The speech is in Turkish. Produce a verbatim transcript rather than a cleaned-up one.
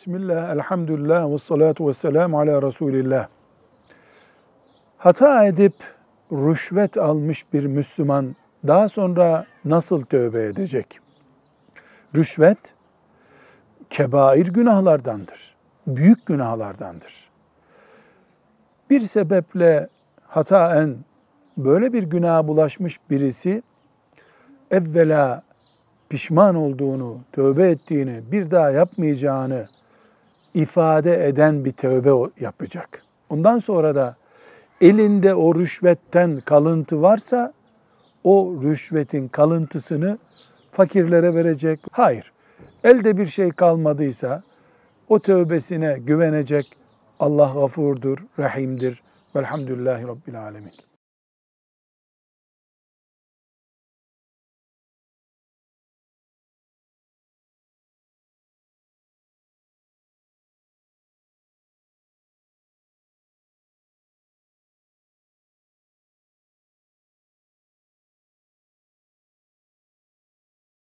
Bismillah, elhamdülillah, ve salatu ve selamu ala Resulillah. Hata edip rüşvet almış bir Müslüman daha sonra nasıl tövbe edecek? Rüşvet kebair günahlardandır, büyük günahlardandır. Bir sebeple hataen böyle bir günaha bulaşmış birisi evvela pişman olduğunu, tövbe ettiğini, bir daha yapmayacağını ifade eden bir tövbe yapacak. Ondan sonra da elinde o rüşvetten kalıntı varsa o rüşvetin kalıntısını fakirlere verecek. Hayır, elde bir şey kalmadıysa o tövbesine güvenecek. Allah gafurdur, rahimdir. Velhamdülillahi Rabbil alemin.